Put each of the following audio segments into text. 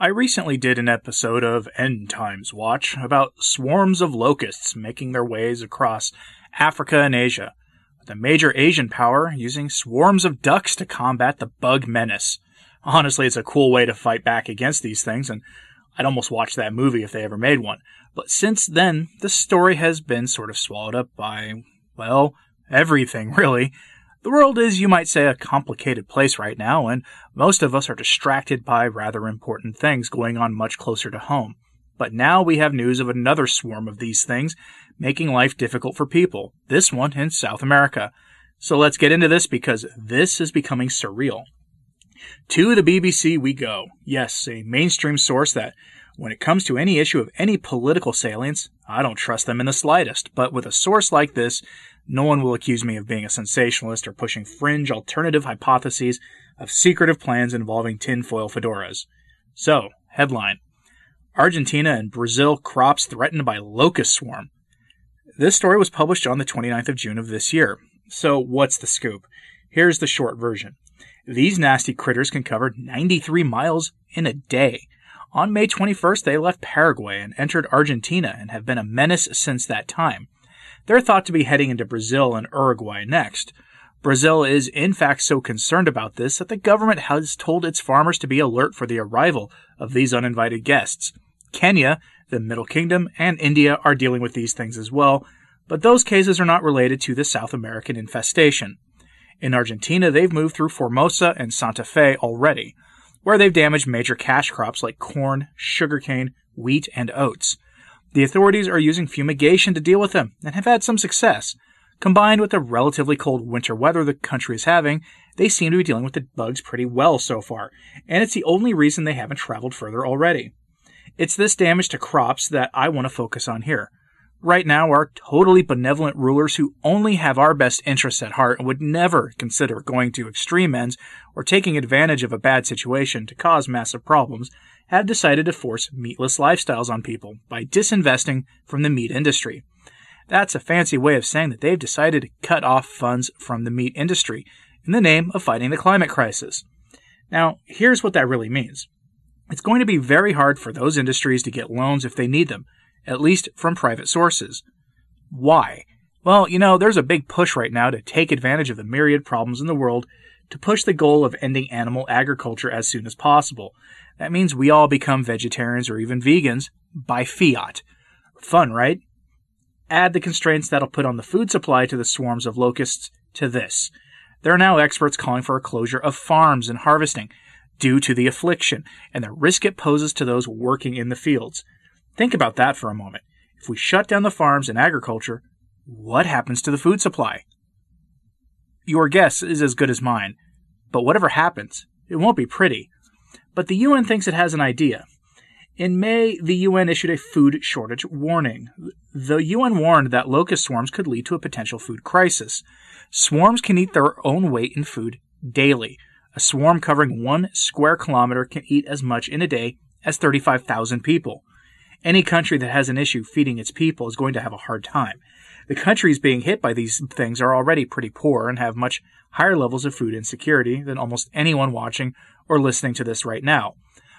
I recently did an episode of End Times Watch about swarms of locusts making their ways across Africa and Asia, with a major Asian power using swarms of ducks to combat the bug menace. Honestly, it's a cool way to fight back against these things, and I'd almost watch that movie if they ever made one. But since then, the story has been sort of swallowed up by, well, everything, really. The world is, you might say, a complicated place right now, and most of us are distracted by rather important things going on much closer to home. But now we have news of another swarm of these things making life difficult for people, this one in South America. So let's get into this, because this is becoming surreal. To the BBC we go. Yes, a mainstream source that, when it comes to any issue of any political salience, I don't trust them in the slightest. But with a source like this, no one will accuse me of being a sensationalist or pushing fringe alternative hypotheses of secretive plans involving tinfoil fedoras. So, headline: Argentina and Brazil crops threatened by locust swarm. This story was published on the 29th of June of this year. So, what's the scoop? Here's the short version. These nasty critters can cover 93 miles in a day. On May 21st, they left Paraguay and entered Argentina and have been a menace since that time. They're thought to be heading into Brazil and Uruguay next. Brazil is, in fact, so concerned about this that the government has told its farmers to be alert for the arrival of these uninvited guests. Kenya, the Middle Kingdom, and India are dealing with these things as well, but those cases are not related to the South American infestation. In Argentina, they've moved through Formosa and Santa Fe already, where they've damaged major cash crops like corn, sugarcane, wheat, and oats. The authorities are using fumigation to deal with them and have had some success. Combined with the relatively cold winter weather the country is having, they seem to be dealing with the bugs pretty well so far, and it's the only reason they haven't traveled further already. It's this damage to crops that I want to focus on here. Right now, our totally benevolent rulers who only have our best interests at heart and would never consider going to extreme ends or taking advantage of a bad situation to cause massive problems have decided to force meatless lifestyles on people by disinvesting from the meat industry. That's a fancy way of saying that they've decided to cut off funds from the meat industry in the name of fighting the climate crisis. Now, here's what that really means. It's going to be very hard for those industries to get loans if they need them, at least from private sources. Why? Well, there's a big push right now to take advantage of the myriad problems in the world to push the goal of ending animal agriculture as soon as possible. That means we all become vegetarians or even vegans by fiat. Fun, right? Add the constraints that'll put on the food supply to the swarms of locusts to this. There are now experts calling for a closure of farms and harvesting due to the affliction and the risk it poses to those working in the fields. Think about that for a moment. If we shut down the farms and agriculture, what happens to the food supply? Your guess is as good as mine, but whatever happens, it won't be pretty. But the UN thinks it has an idea. In May, the UN issued a food shortage warning. The UN warned that locust swarms could lead to a potential food crisis. Swarms can eat their own weight in food daily. A swarm covering 1 square kilometer can eat as much in a day as 35,000 people. Any country that has an issue feeding its people is going to have a hard time. The countries being hit by these things are already pretty poor and have much higher levels of food insecurity than almost anyone watching or listening to this right now.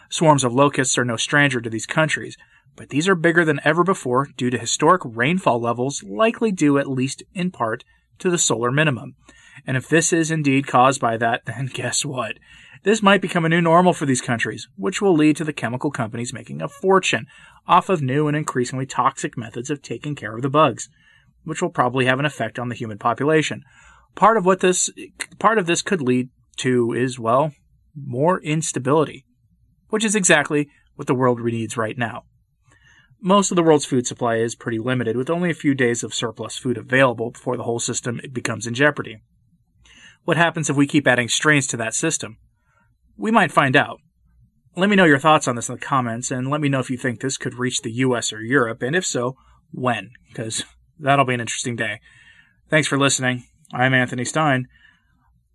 Swarms of locusts are no stranger to these countries, but these are bigger than ever before due to historic rainfall levels, likely due at least in part to the solar minimum. And if this is indeed caused by that, then guess what? This might become a new normal for these countries, which will lead to the chemical companies making a fortune off of new and increasingly toxic methods of taking care of the bugs, which will probably have an effect on the human population. Part of this could lead to is, well, more instability, which is exactly what the world needs right now. Most of the world's food supply is pretty limited, with only a few days of surplus food available before the whole system becomes in jeopardy. What happens if we keep adding strains to that system? We might find out. Let me know your thoughts on this in the comments, and let me know if you think this could reach the US or Europe, and if so, when, because that'll be an interesting day. Thanks for listening. I'm Anthony Stein.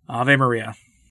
Ave Maria.